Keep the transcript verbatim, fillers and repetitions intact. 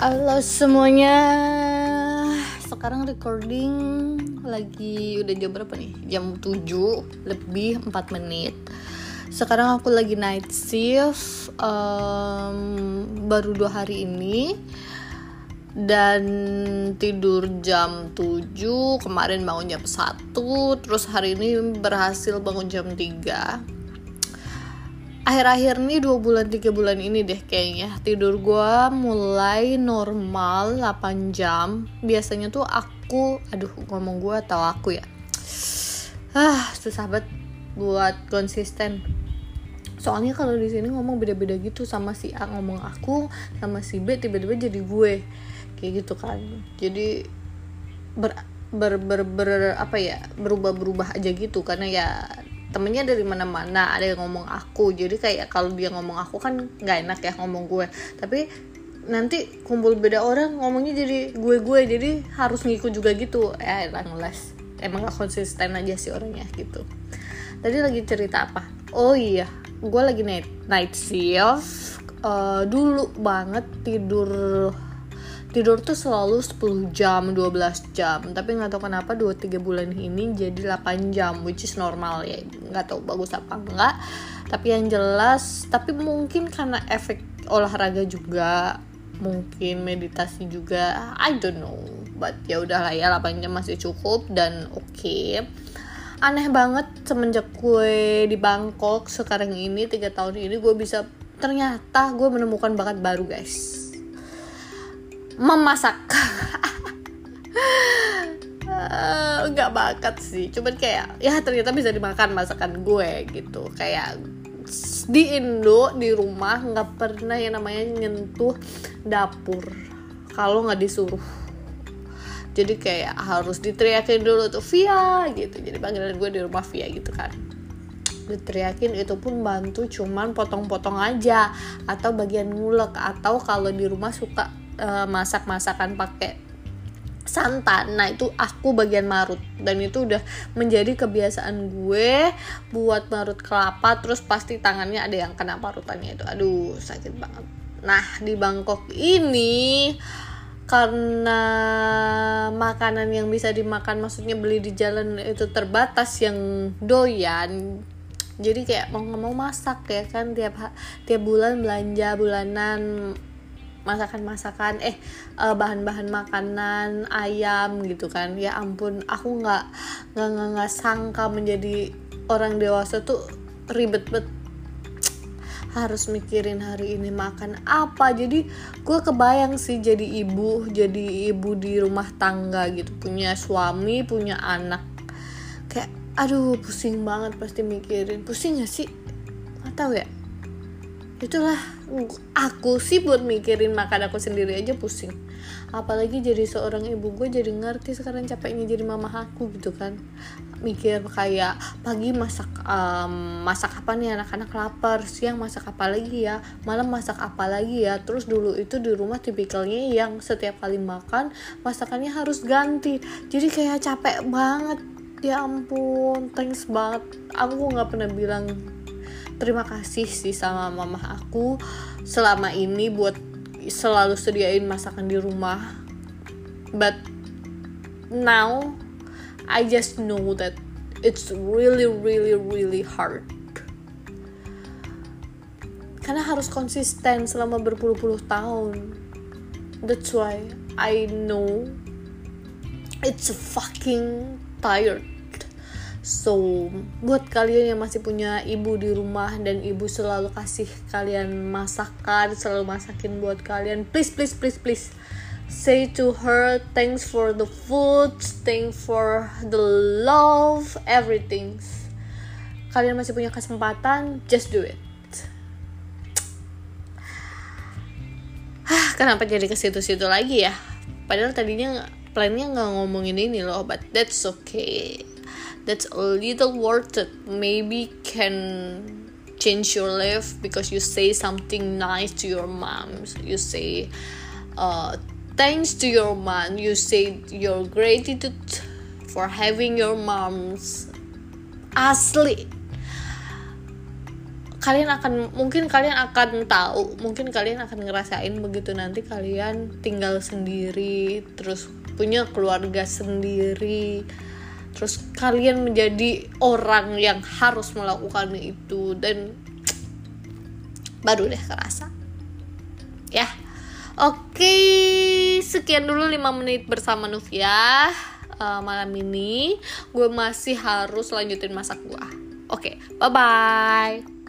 Halo semuanya, sekarang recording lagi udah jam berapa nih? Jam tujuh lebih empat menit. Sekarang aku lagi night shift um, baru dua hari ini dan tidur jam tujuh, kemarin bangun jam satu, terus hari ini berhasil bangun jam tiga. Akhir-akhir ini dua bulan tiga bulan ini deh kayaknya tidur gue mulai normal delapan jam. Biasanya tuh aku aduh ngomong gue atau aku ya ah susah banget buat konsisten, soalnya kalau di sini ngomong beda-beda gitu, sama si A ngomong aku, sama si B tiba-tiba jadi gue kayak gitu kan. Jadi ber ber ber, ber apa ya berubah-berubah aja gitu, karena ya temennya dari mana-mana, ada yang ngomong aku, jadi kayak kalau dia ngomong aku kan nggak enak ya ngomong gue, tapi nanti kumpul beda orang ngomongnya jadi gue-gue, jadi harus ngikut juga gitu ya. Langles emang gak konsisten aja sih orangnya gitu. Tadi lagi cerita apa? Oh iya, gue lagi night night shift. Uh, dulu banget tidur tidur tuh selalu sepuluh jam, dua belas jam, tapi nggak tahu kenapa dua sampai tiga bulan ini jadi delapan jam, which is normal ya, nggak tahu bagus apa enggak, tapi yang jelas, tapi mungkin karena efek olahraga juga, mungkin meditasi juga, I don't know, but ya udahlah ya, delapan jam masih cukup dan oke. Okay. Aneh banget semenjak gue di Bangkok sekarang ini, tiga tahun ini gue bisa, ternyata gue menemukan bakat baru guys, memasak. Nggak bakat sih, cuman kayak ya ternyata bisa dimakan masakan gue gitu. Kayak di Indo, di rumah nggak pernah yang namanya nyentuh dapur kalau nggak disuruh. Jadi kayak harus diteriakin dulu tuh Via gitu, jadi panggilan gue di rumah Via gitu kan, diteriakin. Itu pun bantu cuman potong-potong aja atau bagian ngulek, atau kalau di rumah suka masak-masakan pakai santan, nah itu aku bagian marut, dan itu udah menjadi kebiasaan gue buat marut kelapa, terus pasti tangannya ada yang kena parutannya itu, aduh sakit banget. Nah di Bangkok ini karena makanan yang bisa dimakan, maksudnya beli di jalan itu terbatas yang doyan, jadi kayak mau nggak mau masak ya kan, tiap tiap bulan belanja bulanan masakan-masakan, eh bahan-bahan makanan ayam gitu kan. Ya ampun, aku nggak nggak nggak sangka menjadi orang dewasa tuh ribet banget, harus mikirin hari ini makan apa. Jadi gue kebayang sih jadi ibu jadi ibu di rumah tangga gitu, punya suami, punya anak, kayak aduh pusing banget pasti mikirin. Pusing nggak sih? Nggak tahu ya. Itulah, aku sih buat mikirin makan aku sendiri aja pusing, apalagi jadi seorang ibu. Gue jadi ngerti sekarang capeknya jadi mama aku gitu kan, mikir kayak pagi masak um, masak apa nih, anak-anak lapar, siang masak apa lagi ya, malam masak apa lagi ya. Terus dulu itu di rumah tipikalnya yang setiap kali makan masakannya harus ganti, jadi kayak capek banget. Ya ampun, thanks banget, aku nggak pernah bilang terima kasih sih sama mama aku selama ini buat selalu sediain masakan di rumah. But now I just know that it's really really really hard, karena harus konsisten selama berpuluh-puluh tahun. That's why I know it's fucking tired. So, buat kalian yang masih punya ibu di rumah dan ibu selalu kasih kalian masakan, selalu masakin buat kalian, please please please please say to her thanks for the food, thanks for the love, everything. Kalian masih punya kesempatan, just do it. Hah, kenapa jadi ke situ-situ lagi ya? Padahal tadinya plannya nggak ngomongin ini loh, but that's okay. That's a little worth it. Maybe can change your life because you say something nice to your mom. You say uh, thanks to your mom. You say your gratitude for having your moms. Asli. kalian akan, mungkin kalian akan tahu, mungkin kalian akan ngerasain begitu nanti kalian tinggal sendiri, terus punya keluarga sendiri, terus kalian menjadi orang yang harus melakukan itu, dan baru deh kerasa ya. Oke, sekian dulu lima menit bersama Nufia uh, malam ini. Gue masih harus lanjutin masak gue. Oke, bye-bye.